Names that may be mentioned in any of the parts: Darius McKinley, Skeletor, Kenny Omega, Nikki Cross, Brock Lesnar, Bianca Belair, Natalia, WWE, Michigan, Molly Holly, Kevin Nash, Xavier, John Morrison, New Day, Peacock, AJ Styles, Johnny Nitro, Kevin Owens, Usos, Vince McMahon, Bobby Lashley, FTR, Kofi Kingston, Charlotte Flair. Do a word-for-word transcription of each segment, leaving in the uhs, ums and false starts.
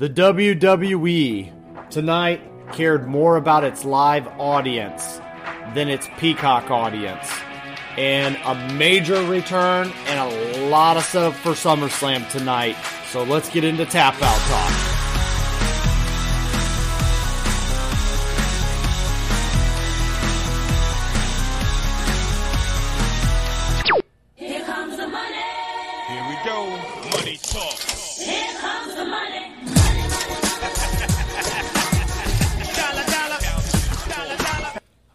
The W W E tonight cared more about its live audience than its Peacock audience. And a major return and a lot of stuff for SummerSlam tonight. So let's get into Tap Out Talk.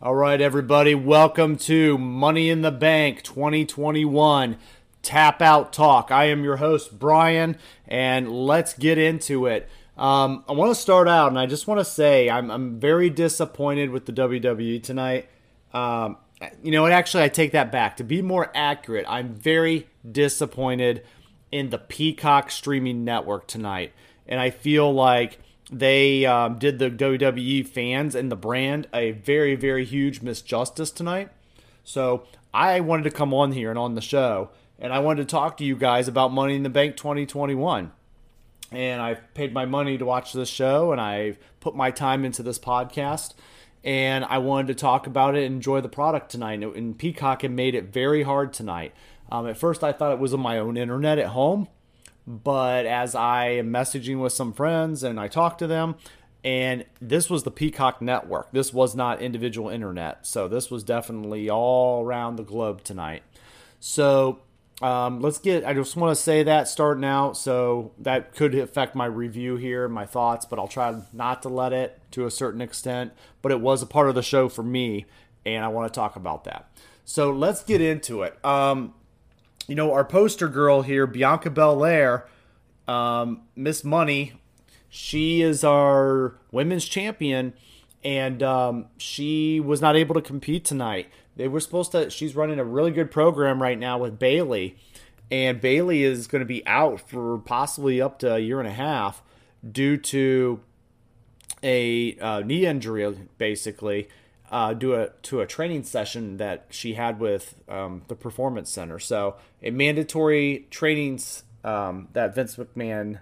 Alright everybody, welcome to Money in the Bank twenty twenty-one Tap Out Talk. I am your host Brian, and let's get into it. Um, I want to start out, and I just want to say I'm, I'm very disappointed with the W W E tonight. Um, you know what, actually I take that back. To be more accurate, I'm very disappointed in the Peacock streaming network tonight. And I feel like They um, did the W W E fans and the brand a very, very huge misjustice tonight. So I wanted to come on here and on the show, and I wanted to talk to you guys about Money in the Bank twenty twenty-one. And I've paid my money to watch this show, and I've put my time into this podcast, and I wanted to talk about it and enjoy the product tonight. And Peacock had made it very hard tonight. Um, at first, I thought it was on my own internet at home. But as I am messaging with some friends and I talk to them, and this was the Peacock network. This was not individual internet. So this was definitely all around the globe tonight. So um, let's get, I just want to say that starting out. So that could affect my review here, my thoughts, but I'll try not to let it to a certain extent. But it was a part of the show for me, and I want to talk about that. So let's get into it. Um, You know, our poster girl here, Bianca Belair, um, Miss Money, she is our women's champion, and um, she was not able to compete tonight. They were supposed to, she's running a really good program right now with Bayley, and Bayley is going to be out for possibly up to a year and a half due to a uh, knee injury, basically. Uh, do a to a training session that she had with um, the Performance Center. So a mandatory trainings um, that Vince McMahon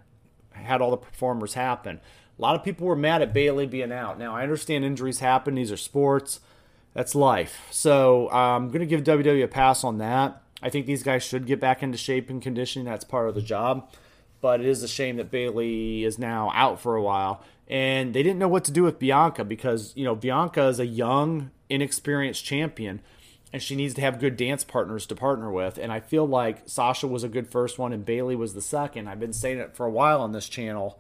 had all the performers happen. A lot of people were mad at Bayley being out. Now I understand injuries happen; these are sports, that's life. So I'm um, going to give W W E a pass on that. I think these guys should get back into shape and conditioning. That's part of the job. But it is a shame that Bayley is now out for a while. And they didn't know what to do with Bianca because, you know, Bianca is a young, inexperienced champion, and she needs to have good dance partners to partner with. And I feel like Sasha was a good first one and Bayley was the second. I've been saying it for a while on this channel.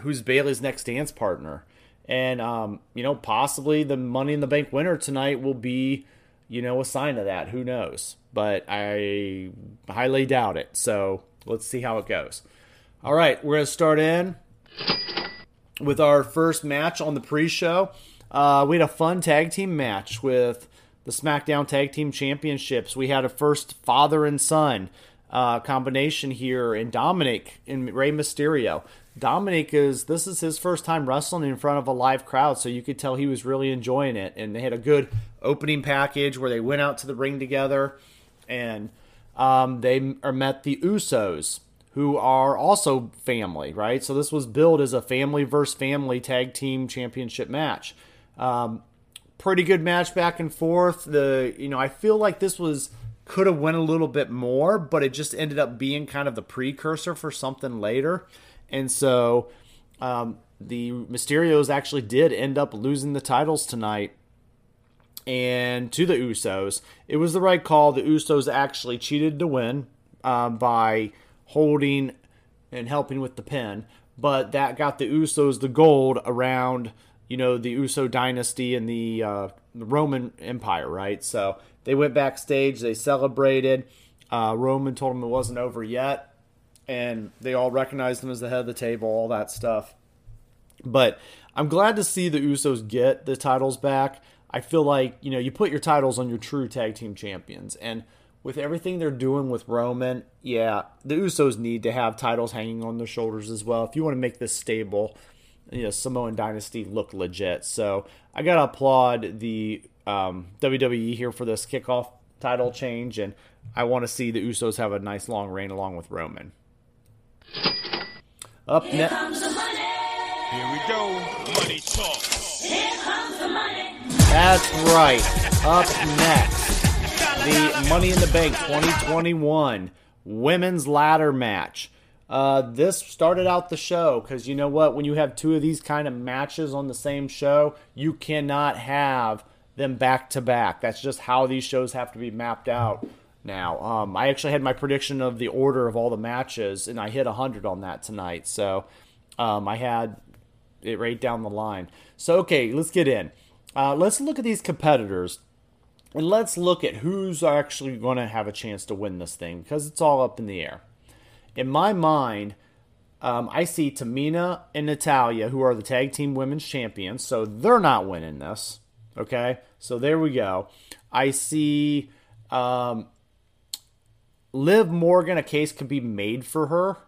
Who's Bayley's next dance partner? And, um, you know, possibly the Money in the Bank winner tonight will be, you know, a sign of that. Who knows? But I highly doubt it. So let's see how it goes. All right, we're going to start in with our first match on the pre-show. Uh, we had a fun tag team match with the SmackDown Tag Team Championships. We had a first father and son uh, combination here in Dominic and Rey Mysterio. Dominic, is this is his first time wrestling in front of a live crowd, so you could tell he was really enjoying it. And they had a good opening package where they went out to the ring together, and um, they are met the Usos, who are also family, right? So this was billed as a family versus family tag team championship match. Um, pretty good match back and forth. The you know I feel like this was could have went a little bit more, but it just ended up being kind of the precursor for something later. And so um, the Mysterios actually did end up losing the titles tonight. And to the Usos, it was the right call. The Usos actually cheated to win uh, by holding and helping with the pin, but that got the Usos the gold around, you know, the Uso dynasty and the, uh, the Roman Empire, right? So they went backstage, they celebrated. Uh, Roman told them it wasn't over yet, and they all recognized him as the head of the table, all that stuff. But I'm glad to see the Usos get the titles back. I feel like, you know, you put your titles on your true tag team champions, and with everything they're doing with Roman, yeah, the Usos need to have titles hanging on their shoulders as well. If you want to make this stable, you know, Samoan dynasty look legit. So I got to applaud the um, W W E here for this kickoff title change, and I want to see the Usos have a nice long reign along with Roman. Up next. Here we go. Money talk. Here comes the money. That's right. Up next. The Money in the Bank twenty twenty-one Women's Ladder Match. Uh, this started out the show because you know what? When you have two of these kind of matches on the same show, you cannot have them back to back. That's just how these shows have to be mapped out now. Um, I actually had my prediction of the order of all the matches, and I hit one hundred on that tonight. So um, I had it right down the line. So, okay, let's get in. Uh, let's look at these competitors. And let's look at who's actually going to have a chance to win this thing, because it's all up in the air. In my mind, um, I see Tamina and Natalia, who are the Tag Team Women's Champions, so they're not winning this. Okay? So there we go. I see um, Liv Morgan, a case could be made for her.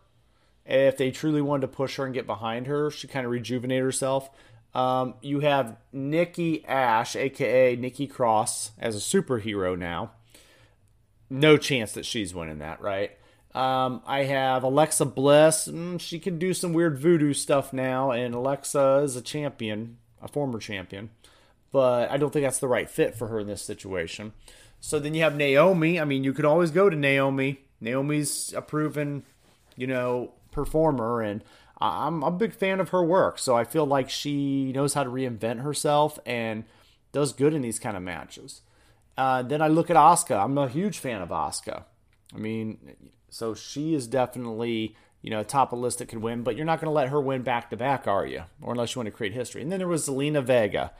If they truly wanted to push her and get behind her, she kind of rejuvenate herself. Um, you have Nikki A S H, a k a. Nikki Cross, as a superhero now. No chance that she's winning that, right? Um, I have Alexa Bliss. Mm, she can do some weird voodoo stuff now, and Alexa is a champion, a former champion. But I don't think that's the right fit for her in this situation. So then you have Naomi. I mean, you could always go to Naomi. Naomi's a proven, you know, performer, and I'm a big fan of her work, so I feel like she knows how to reinvent herself and does good in these kind of matches. Uh, then I look at Asuka. I'm a huge fan of Asuka. I mean, so she is definitely, you know, top of the list that could win, but you're not going to let her win back-to-back, are you? Or unless you want to create history. And then there was Zelina Vega.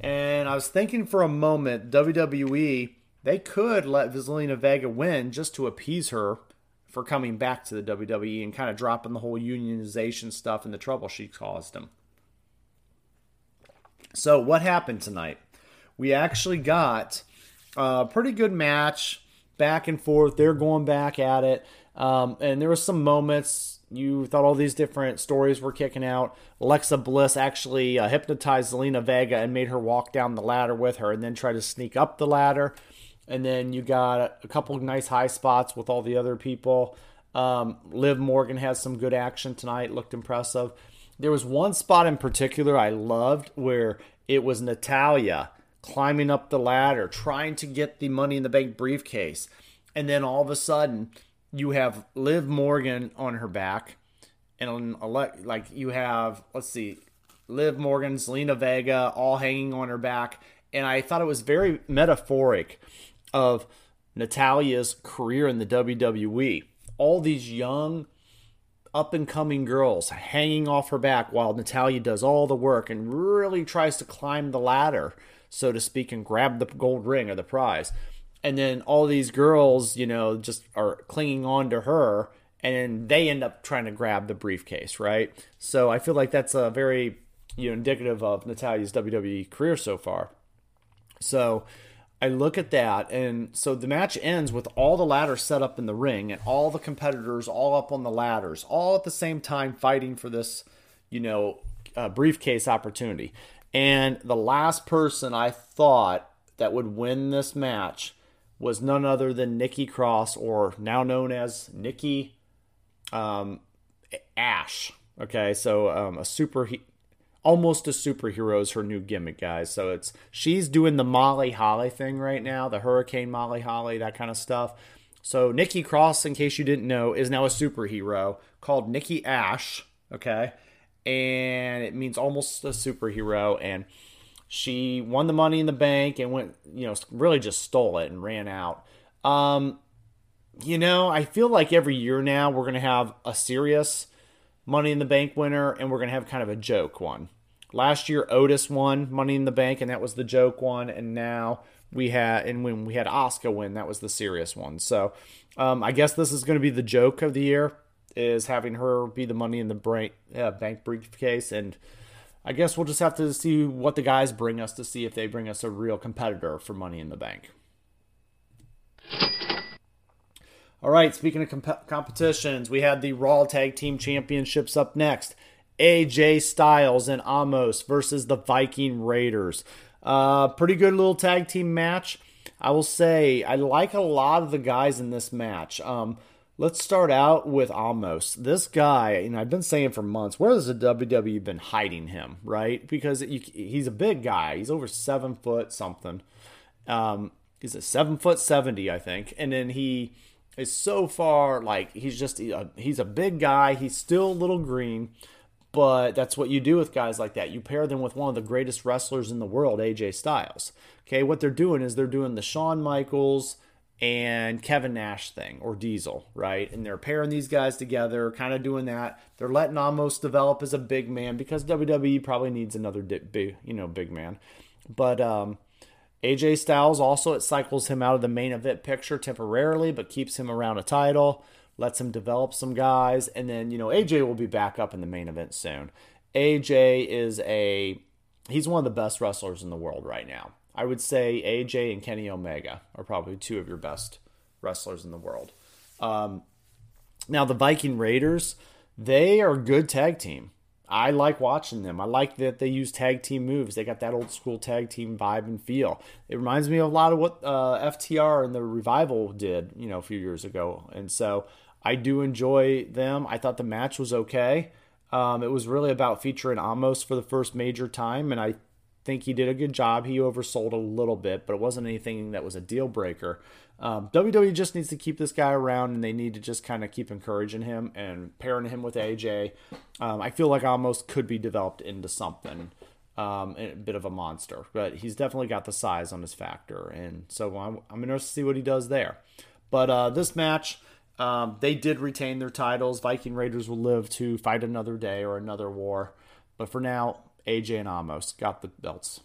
And I was thinking for a moment, W W E, they could let Zelina Vega win just to appease her for coming back to the W W E and kind of dropping the whole unionization stuff and the trouble she caused them. So what happened tonight? We actually got a pretty good match, back and forth. They're going back at it. Um, and there were some moments you thought all these different stories were kicking out. Alexa Bliss actually uh, hypnotized Zelina Vega and made her walk down the ladder with her and then try to sneak up the ladder. And then you got a couple of nice high spots with all the other people. Um, Liv Morgan has some good action tonight. Looked impressive. There was one spot in particular I loved where it was Natalia climbing up the ladder, trying to get the Money in the Bank briefcase. And then all of a sudden, you have Liv Morgan on her back. And like you have, let's see, Liv Morgan, Zelina Vega, all hanging on her back. And I thought it was very metaphoric of Natalia's career in the W W E. All these young, up-and-coming girls hanging off her back while Natalia does all the work and really tries to climb the ladder, so to speak, and grab the gold ring or the prize. And then all these girls, you know, just are clinging on to her, and they end up trying to grab the briefcase, right? So I feel like that's a very, you know, indicative of Natalia's W W E career so far. So I look at that, and so the match ends with all the ladders set up in the ring and all the competitors all up on the ladders, all at the same time fighting for this, you know, uh, briefcase opportunity. And the last person I thought that would win this match was none other than Nikki Cross, or now known as Nikki um, A S H. Okay, so um, a super... Almost a superhero is her new gimmick, guys. So it's she's doing the Molly Holly thing right now, the Hurricane Molly Holly, that kind of stuff. So Nikki Cross, in case you didn't know, is now a superhero called Nikki A S H, okay? And it means almost a superhero. And she won the Money in the Bank and went, you know, really just stole it and ran out. Um, you know, I feel like every year now we're going to have a serious Money in the Bank winner, and we're going to have kind of a joke one. Last year, Otis won Money in the Bank, and that was the joke one, and now we had, and when we had Asuka win, that was the serious one. So um, I guess this is going to be the joke of the year, is having her be the Money in the Bank, uh, bank briefcase, and I guess we'll just have to see what the guys bring us to see if they bring us a real competitor for Money in the Bank. All right, speaking of comp- competitions, we had the Raw Tag Team Championships up next. A J Styles and Omos versus the Viking Raiders. Uh, pretty good little tag team match. I will say I like a lot of the guys in this match. Um, Let's start out with Omos. This guy, you know, I've been saying for months, where has the W W E been hiding him, right? Because you, he's a big guy. He's over seven foot something. Um, he's a seven foot seventy, I think. And then he is so far, like, he's just, he's a big guy. He's still a little green. But that's what you do with guys like that. You pair them with one of the greatest wrestlers in the world, A J Styles. Okay, what they're doing is they're doing the Shawn Michaels and Kevin Nash thing, or Diesel, right? And they're pairing these guys together, kind of doing that. They're letting Omos develop as a big man because W W E probably needs another big, you know, big man. But um, A J Styles also, it cycles him out of the main event picture temporarily, but keeps him around a title, lets him develop some guys, and then, you know, A J will be back up in the main event soon. A J is a, he's one of the best wrestlers in the world right now. I would say A J and Kenny Omega are probably two of your best wrestlers in the world. Um, now, the Viking Raiders, they are a good tag team. I like watching them. I like that they use tag team moves. They got that old school tag team vibe and feel. It reminds me a lot of what uh, F T R and the Revival did, you know, a few years ago. And so I do enjoy them. I thought the match was okay. Um, it was really about featuring Omos for the first major time, and I think he did a good job. He oversold a little bit, but it wasn't anything that was a deal breaker. Um, W W E just needs to keep this guy around, and they need to just kind of keep encouraging him and pairing him with A J. Um, I feel like Omos could be developed into something, um, a bit of a monster, but he's definitely got the size on his factor, and so I'm, I'm interested to see what he does there. But uh, this match, um, they did retain their titles. Viking Raiders will live to fight another day or another war, but for now, A J and Omos got the belts.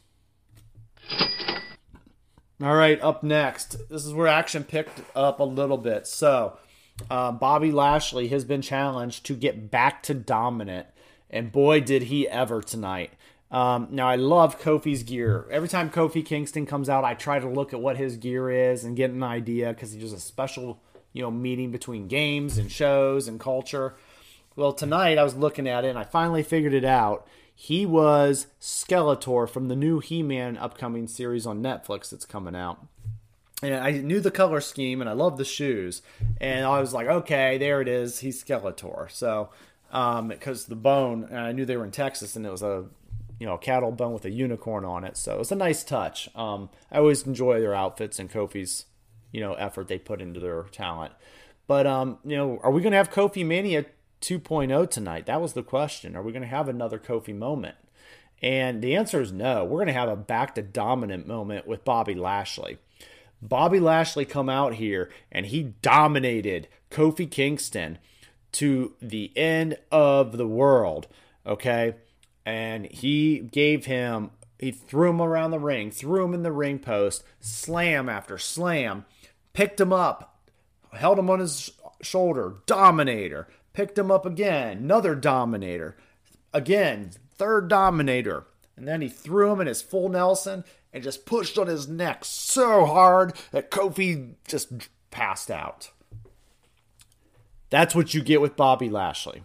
All right, up next. This is where action picked up a little bit. So, uh, Bobby Lashley has been challenged to get back to dominant. And boy, did he ever tonight. Um, now, I love Kofi's gear. Every time Kofi Kingston comes out, I try to look at what his gear is and get an idea, because he does a special, you know, meeting between games and shows and culture. Well, tonight I was looking at it, and I finally figured it out. He was Skeletor from the new He-Man upcoming series on Netflix that's coming out. And I knew the color scheme, and I love the shoes. And I was like, okay, there it is. He's Skeletor. So, um, because the bone, and I knew they were in Texas, and it was a, you know, cattle bone with a unicorn on it. So it's a nice touch. Um, I always enjoy their outfits and Kofi's, you know, effort they put into their talent. But, um, you know, are we going to have Kofi Mania two point oh tonight? That was the question. Are we going to have another Kofi moment? And the answer is no. We're going to have a back to dominant moment with Bobby Lashley. Bobby Lashley come out here and he dominated Kofi Kingston to the end of the world. Okay. And he gave him, he threw him around the ring, threw him in the ring post, slam after slam, picked him up, held him on his shoulder, dominator. Picked him up again, another dominator. Again, third dominator. And then he threw him in his full Nelson and just pushed on his neck so hard that Kofi just passed out. That's what you get with Bobby Lashley.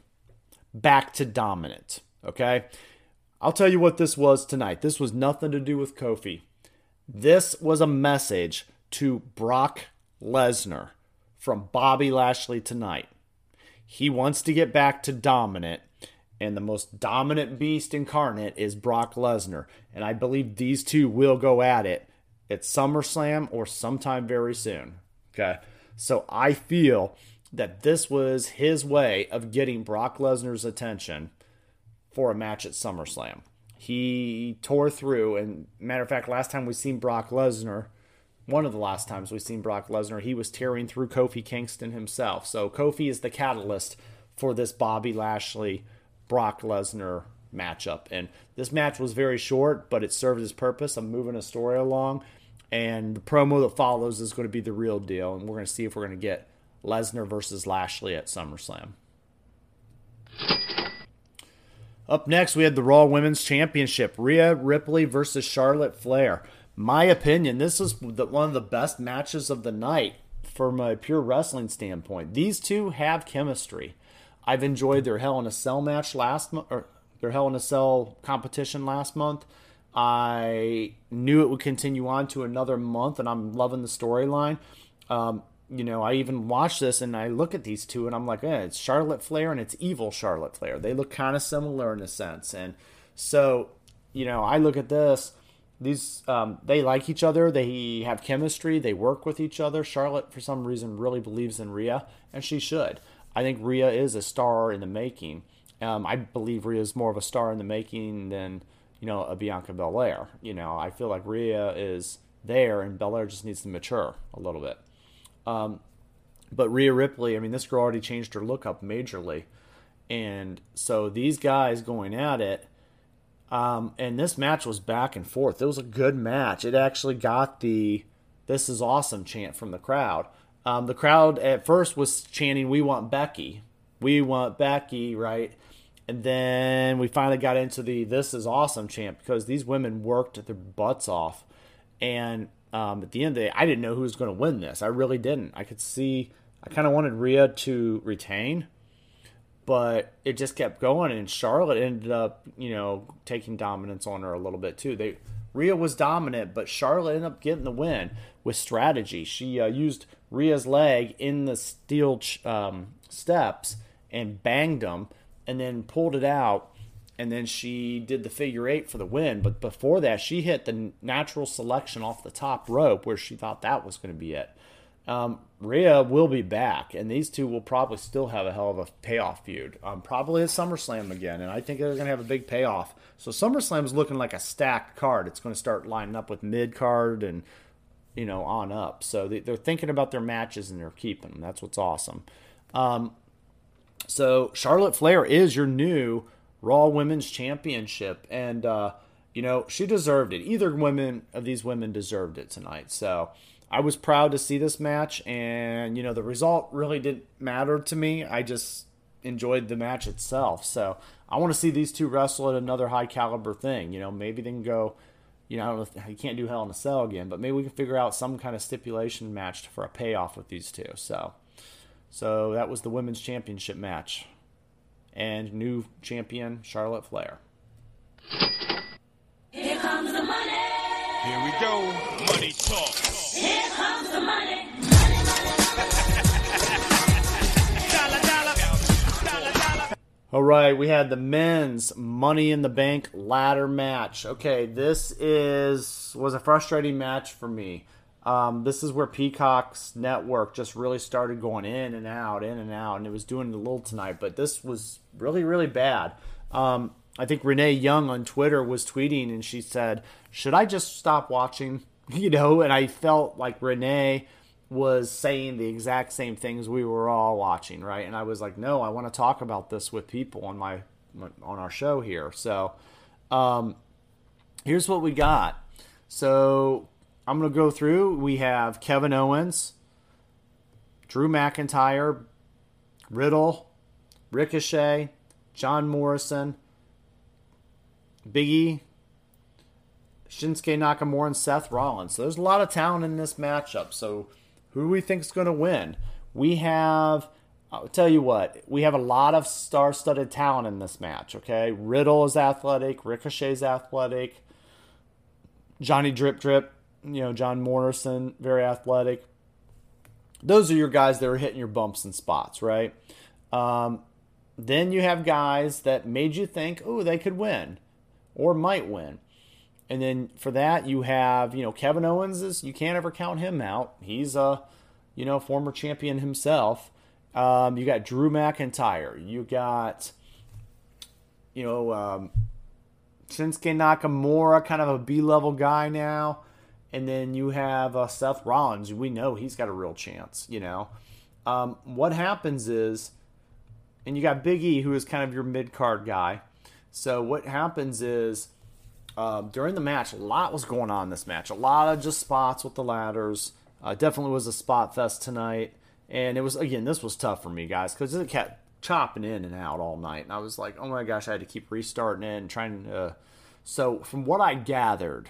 Back to dominant, okay? I'll tell you what this was tonight. This was nothing to do with Kofi. This was a message to Brock Lesnar from Bobby Lashley tonight. He wants to get back to dominant, and the most dominant beast incarnate is Brock Lesnar. And I believe these two will go at it at SummerSlam or sometime very soon. Okay, so I feel that this was his way of getting Brock Lesnar's attention for a match at SummerSlam. He tore through, and matter of fact, last time we seen Brock Lesnar, one of the last times we've seen Brock Lesnar, he was tearing through Kofi Kingston himself. So Kofi is the catalyst for this Bobby Lashley-Brock Lesnar matchup. And this match was very short, but it served its purpose. I'm moving a story along. And the promo that follows is going to be the real deal. And we're going to see if we're going to get Lesnar versus Lashley at SummerSlam. Up next, we had the Raw Women's Championship. Rhea Ripley versus Charlotte Flair. My opinion, this is the, one of the best matches of the night from a pure wrestling standpoint. These two have chemistry. I've enjoyed their Hell in a Cell match last month, or their Hell in a Cell competition last month. I knew it would continue on to another month, and I'm loving the storyline. Um, you know, I even watch this and I look at these two and I'm like, eh, it's Charlotte Flair and it's evil Charlotte Flair. They look kind of similar in a sense. And so, you know, I look at this, these, um, they like each other. They have chemistry. They work with each other. Charlotte, for some reason, really believes in Rhea, and she should. I think Rhea is a star in the making. Um, I believe Rhea is more of a star in the making than, you know, a Bianca Belair. You know, I feel like Rhea is there and Belair just needs to mature a little bit. Um, but Rhea Ripley, I mean, this girl already changed her look up majorly. And so these guys going at it, um, and this match was back and forth. It was a good match. It actually got the "This is awesome" chant from the crowd. Um, the crowd at first was chanting, "We want Becky. We want Becky," right? And then we finally got into the "This is awesome" chant because these women worked their butts off. And um, at the end of the day, I didn't know who was going to win this. I really didn't. I could see, I kind of wanted Rhea to retain, but it just kept going. And Charlotte ended up, you know, taking dominance on her a little bit too. They Rhea was dominant, but Charlotte ended up getting the win with strategy. She uh, used Rhea's leg in the steel um, steps and banged them and then pulled it out. And then she did the figure eight for the win. But before that, she hit the natural selection off the top rope where she thought that was going to be it. Um, Rhea will be back, and these two will probably still have a hell of a payoff feud. Um, probably at SummerSlam again, and I think they're going to have a big payoff. So SummerSlam is looking like a stacked card. It's going to start lining up with mid-card and, you know, on up. So they, they're thinking about their matches, and they're keeping them. That's what's awesome. Um, so Charlotte Flair is your new Raw Women's Championship, and uh, you know, she deserved it. Either women of these women deserved it tonight. So I was proud to see this match, and you know, the result really didn't matter to me. I just enjoyed the match itself. So I want to see these two wrestle at another high caliber thing. You know, maybe they can go, you know, I don't know if you can't do Hell in a Cell again, but maybe we can figure out some kind of stipulation match for a payoff with these two. So, so that was the Women's Championship match. And new champion, Charlotte Flair. Here comes the money. Here we go. Money talk. Here comes the money. Money, money, money. Dollar, dollar. Dollar, dollar. All right, we had the men's Money in the Bank ladder match. Okay, this is was a frustrating match for me. Um, this is where Peacock's network just really started going in and out, in and out, and it was doing a little tonight, but this was really, really bad. Um, I think Renee Young on Twitter was tweeting, and she said, should I just stop watching? You know, and I felt like Renee was saying the exact same things we were all watching, right? And I was like, no, I want to talk about this with people on my on our show here. So um, here's what we got. So I'm going to go through. We have Kevin Owens, Drew McIntyre, Riddle, Ricochet, John Morrison, Big E, Shinsuke Nakamura, and Seth Rollins. So there's a lot of talent in this matchup. So who do we think is going to win? We have, I'll tell you what, we have a lot of star-studded talent in this match, okay? Riddle is athletic. Ricochet is athletic. Johnny Drip Drip. You know, John Morrison, very athletic. Those are your guys that are hitting your bumps and spots, right? Um, then you have guys that made you think, oh, they could win or might win. And then for that, you have, you know, Kevin Owens is, you can't ever count him out. He's a, you know, former champion himself. Um, you got Drew McIntyre. You got, you know, um, Shinsuke Nakamura, kind of a B-level guy now. And then you have uh, Seth Rollins. We know he's got a real chance, you know. Um, what happens is, and you got Big E, who is kind of your mid-card guy. So what happens is, uh, during the match, a lot was going on in this match. A lot of just spots with the ladders. Uh, definitely was a spot fest tonight. And it was, again, this was tough for me, guys, because it kept chopping in and out all night. And I was like, oh my gosh, I had to keep restarting it and trying to. Uh... So from what I gathered,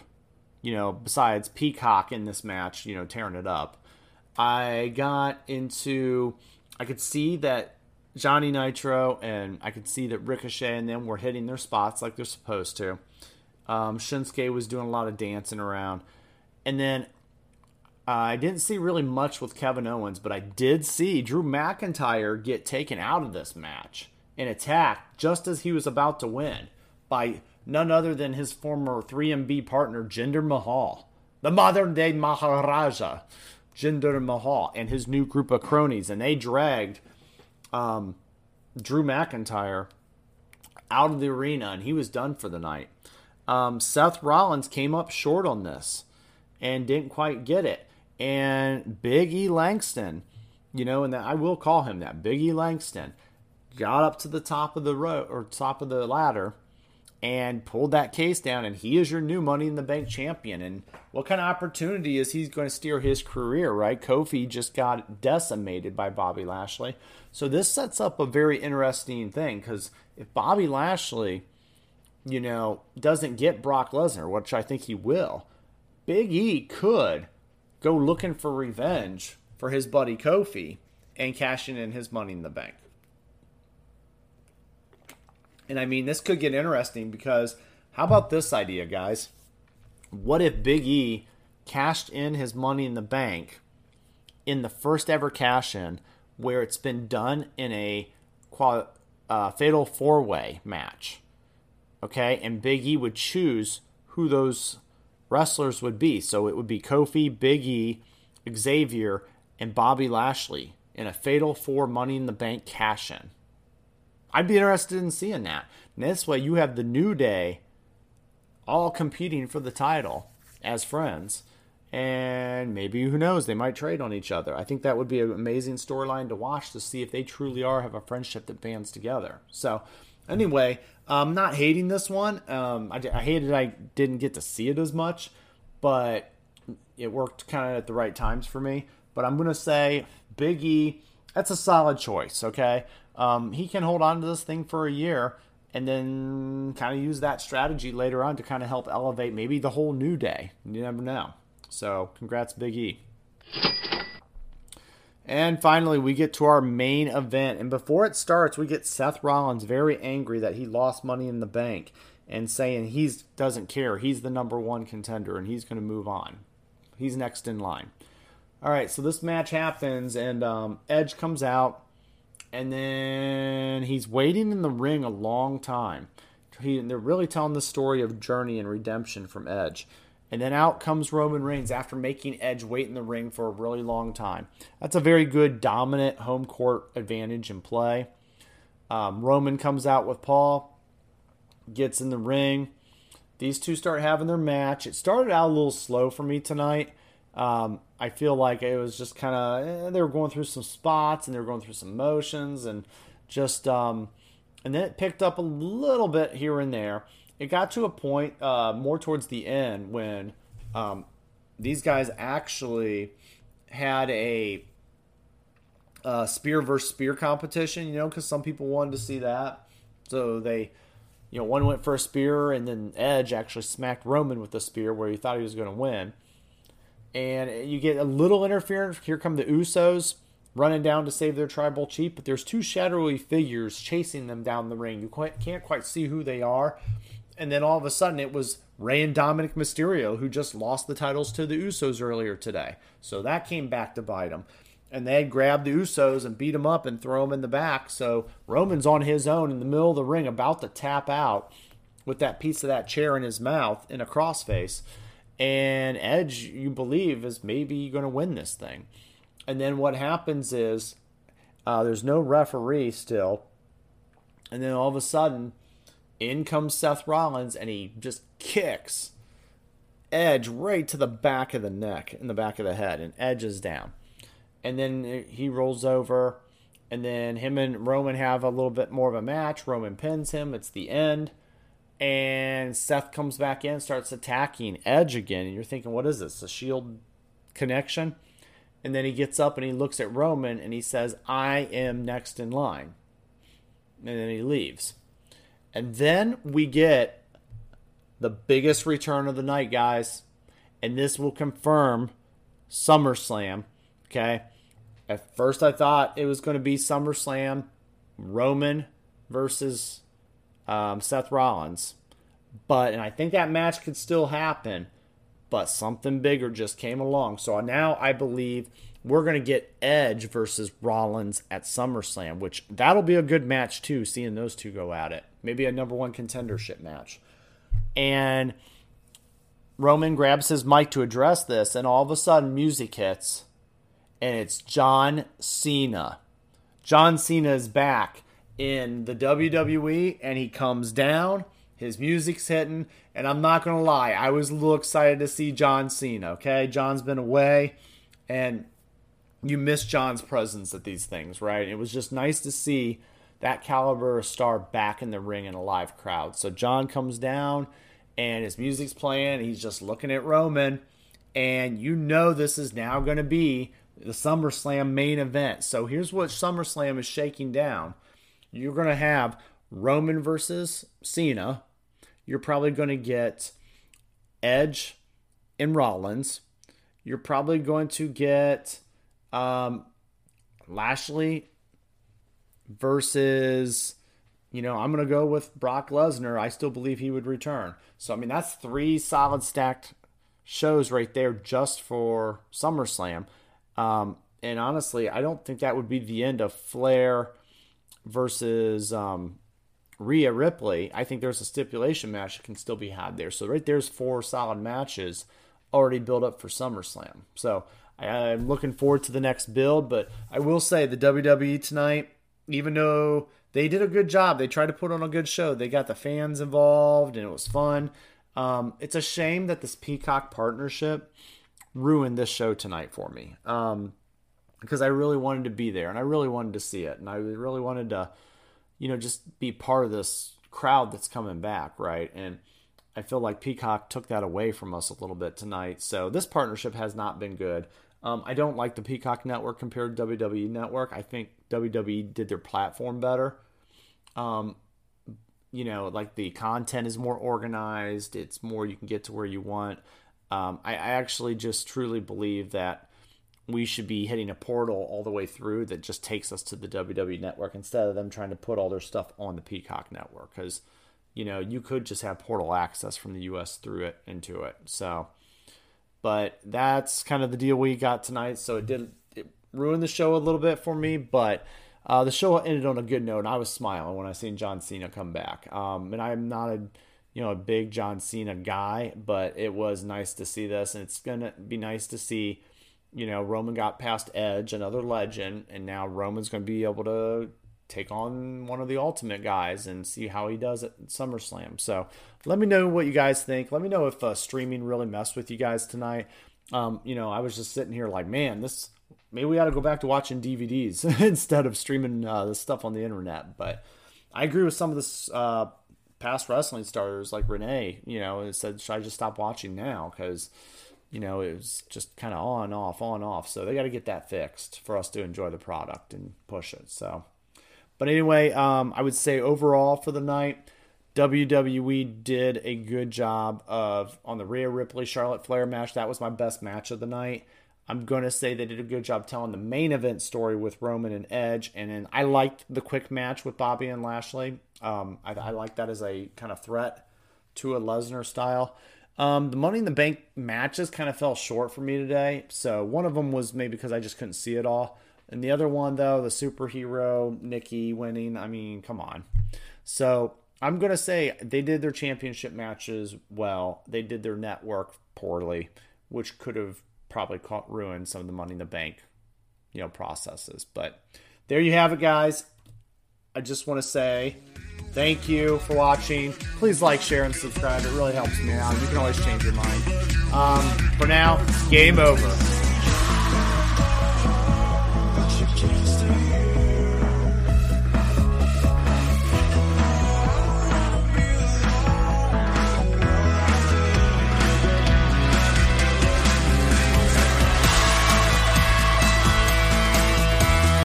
you know, besides Peacock in this match, you know, tearing it up, I got into, I could see that Johnny Nitro and I could see that Ricochet and them were hitting their spots like they're supposed to. Um, Shinsuke was doing a lot of dancing around. And then Uh, I didn't see really much with Kevin Owens, but I did see Drew McIntyre get taken out of this match and attacked just as he was about to win by none other than his former three M B partner, Jinder Mahal, the modern-day Maharaja, Jinder Mahal, and his new group of cronies. And they dragged um, Drew McIntyre out of the arena, and he was done for the night. Um, Seth Rollins came up short on this and didn't quite get it. And Big E Langston, you know, and that, I will call him that, Big E Langston, got up to the top of the road or top of the ladder and pulled that case down, and he is your new Money in the Bank champion. And what kind of opportunity is he going to steer his career, right? Kofi just got decimated by Bobby Lashley. So this sets up a very interesting thing, because if Bobby Lashley, you know, doesn't get Brock Lesnar, which I think he will, Big E could go looking for revenge for his buddy Kofi and cashing in his Money in the Bank. And, I mean, this could get interesting, because how about this idea, guys? What if Big E cashed in his Money in the Bank in the first ever cash-in where it's been done in a qual- uh, fatal four-way match, okay? And Big E would choose who those wrestlers would be. So it would be Kofi, Big E, Xavier, and Bobby Lashley in a fatal four Money in the Bank cash-in. I'd be interested in seeing that. And this way you have the New Day all competing for the title as friends. And maybe, who knows, they might trade on each other. I think that would be an amazing storyline to watch, to see if they truly are have a friendship that bands together. So anyway, I'm not hating this one. Um, I, I hated I didn't get to see it as much, but it worked kind of at the right times for me. But I'm going to say Big E, that's a solid choice, okay? Um, he can hold on to this thing for a year and then kind of use that strategy later on to kind of help elevate maybe the whole New Day. You never know. So congrats, Big E. And finally, we get to our main event. And before it starts, we get Seth Rollins very angry that he lost Money in the Bank and saying he doesn't care. He's the number one contender and he's going to move on. He's next in line. All right, so this match happens, and um, Edge comes out. And then he's waiting in the ring a long time. He, and they're really telling the story of journey and redemption from Edge. And then out comes Roman Reigns after making Edge wait in the ring for a really long time. That's a very good, dominant home court advantage in play. Um, Roman comes out with Paul, gets in the ring. These two start having their match. It started out a little slow for me tonight. Um, I feel like it was just kind of, eh, they were going through some spots and they were going through some motions and just, um, and then it picked up a little bit here and there. It got to a point, uh, more towards the end when, um, these guys actually had a, uh, spear versus spear competition, you know, cause some people wanted to see that. So they, you know, one went for a spear, and then Edge actually smacked Roman with the spear where he thought he was going to win. And you get a little interference. Here come the Usos running down to save their tribal chief. But there's two shadowy figures chasing them down the ring. You quite, can't quite see who they are. And then all of a sudden it was Rey and Dominic Mysterio, who just lost the titles to the Usos earlier today. So that came back to bite them. And they grabbed the Usos and beat them up and throw them in the back. So Roman's on his own in the middle of the ring about to tap out with that piece of that chair in his mouth in a crossface. And Edge, you believe, is maybe going to win this thing. And then what happens is uh, there's no referee still. And then all of a sudden, in comes Seth Rollins, and he just kicks Edge right to the back of the neck, in the back of the head, and Edge is down. And then he rolls over, and then him and Roman have a little bit more of a match. Roman pins him. It's the end. And Seth comes back in, starts attacking Edge again. And you're thinking, what is this, a Shield connection? And then he gets up and he looks at Roman and he says, I am next in line. And then he leaves. And then we get the biggest return of the night, guys. And this will confirm SummerSlam, okay? At first I thought it was going to be SummerSlam, Roman versus Um, Seth Rollins, but and I think that match could still happen, but something bigger just came along. So now I believe we're going to get Edge versus Rollins at SummerSlam, which that'll be a good match too, seeing those two go at it. Maybe a number one contendership match. And Roman grabs his mic to address this, and all of a sudden music hits, and it's John Cena. John Cena is back in the W W E, and he comes down. His music's hitting, and I'm not going to lie, I was a little excited to see John Cena, okay? John's been away, and you miss John's presence at these things, right? It was just nice to see that caliber of star back in the ring in a live crowd. So John comes down, and his music's playing, and he's just looking at Roman, and you know this is now going to be the SummerSlam main event. So here's what SummerSlam is shaking down. You're going to have Roman versus Cena. You're probably going to get Edge and Rollins. You're probably going to get um, Lashley versus, you know, I'm going to go with Brock Lesnar. I still believe he would return. So, I mean, that's three solid stacked shows right there just for SummerSlam. Um, and honestly, I don't think that would be the end of Flair versus um, Rhea Ripley. I think there's a stipulation match that can still be had there. So right there's four solid matches already built up for SummerSlam. So I'm looking forward to the next build, but I will say the W W E tonight, even though they did a good job, they tried to put on a good show. They got the fans involved and it was fun. Um, it's a shame that this Peacock partnership ruined this show tonight for me. Um, because I really wanted to be there and I really wanted to see it. And I really wanted to, you know, just be part of this crowd that's coming back, right? And I feel like Peacock took that away from us a little bit tonight. So this partnership has not been good. Um, I don't like the Peacock Network compared to W W E Network. I think W W E did their platform better. Um, you know, like the content is more organized. It's more, you can get to where you want. Um, I, I actually just truly believe that we should be hitting a portal all the way through that just takes us to the W W E Network instead of them trying to put all their stuff on the Peacock Network. Because, you know, you could just have portal access from the U S through it into it. So, but that's kind of the deal we got tonight. So it did it ruined the show a little bit for me, but uh, the show ended on a good note. And I was smiling when I seen John Cena come back. Um, and I'm not a, you know, a big John Cena guy, but it was nice to see this, and it's gonna be nice to see. You know, Roman got past Edge, another legend, and now Roman's going to be able to take on one of the Ultimate guys and see how he does at SummerSlam. So let me know what you guys think. Let me know if uh, streaming really messed with you guys tonight. Um, you know, I was just sitting here like, man, this maybe we ought to go back to watching D V Ds instead of streaming uh, this stuff on the internet. But I agree with some of the uh, past wrestling stars like Renee, you know, and said, should I just stop watching now? Because you know, it was just kind of on, off, on, off. So they got to get that fixed for us to enjoy the product and push it. So, but anyway, um, I would say overall for the night, W W E did a good job of on the Rhea Ripley Charlotte Flair match. That was my best match of the night. I'm going to say they did a good job telling the main event story with Roman and Edge. And then I liked the quick match with Bobby and Lashley. Um, I, I like that as a kind of threat to a Lesnar style. Um, the Money in the Bank matches kind of fell short for me today. So one of them was maybe because I just couldn't see it all. And the other one, though, the superhero, Nikki winning. I mean, come on. So I'm going to say they did their championship matches well. They did their network poorly, which could have probably caught, ruined some of the Money in the Bank, you know, processes. But there you have it, guys. I just want to say thank you for watching. Please like, share, and subscribe. It really helps me out. You can always change your mind. Um, for now, game over.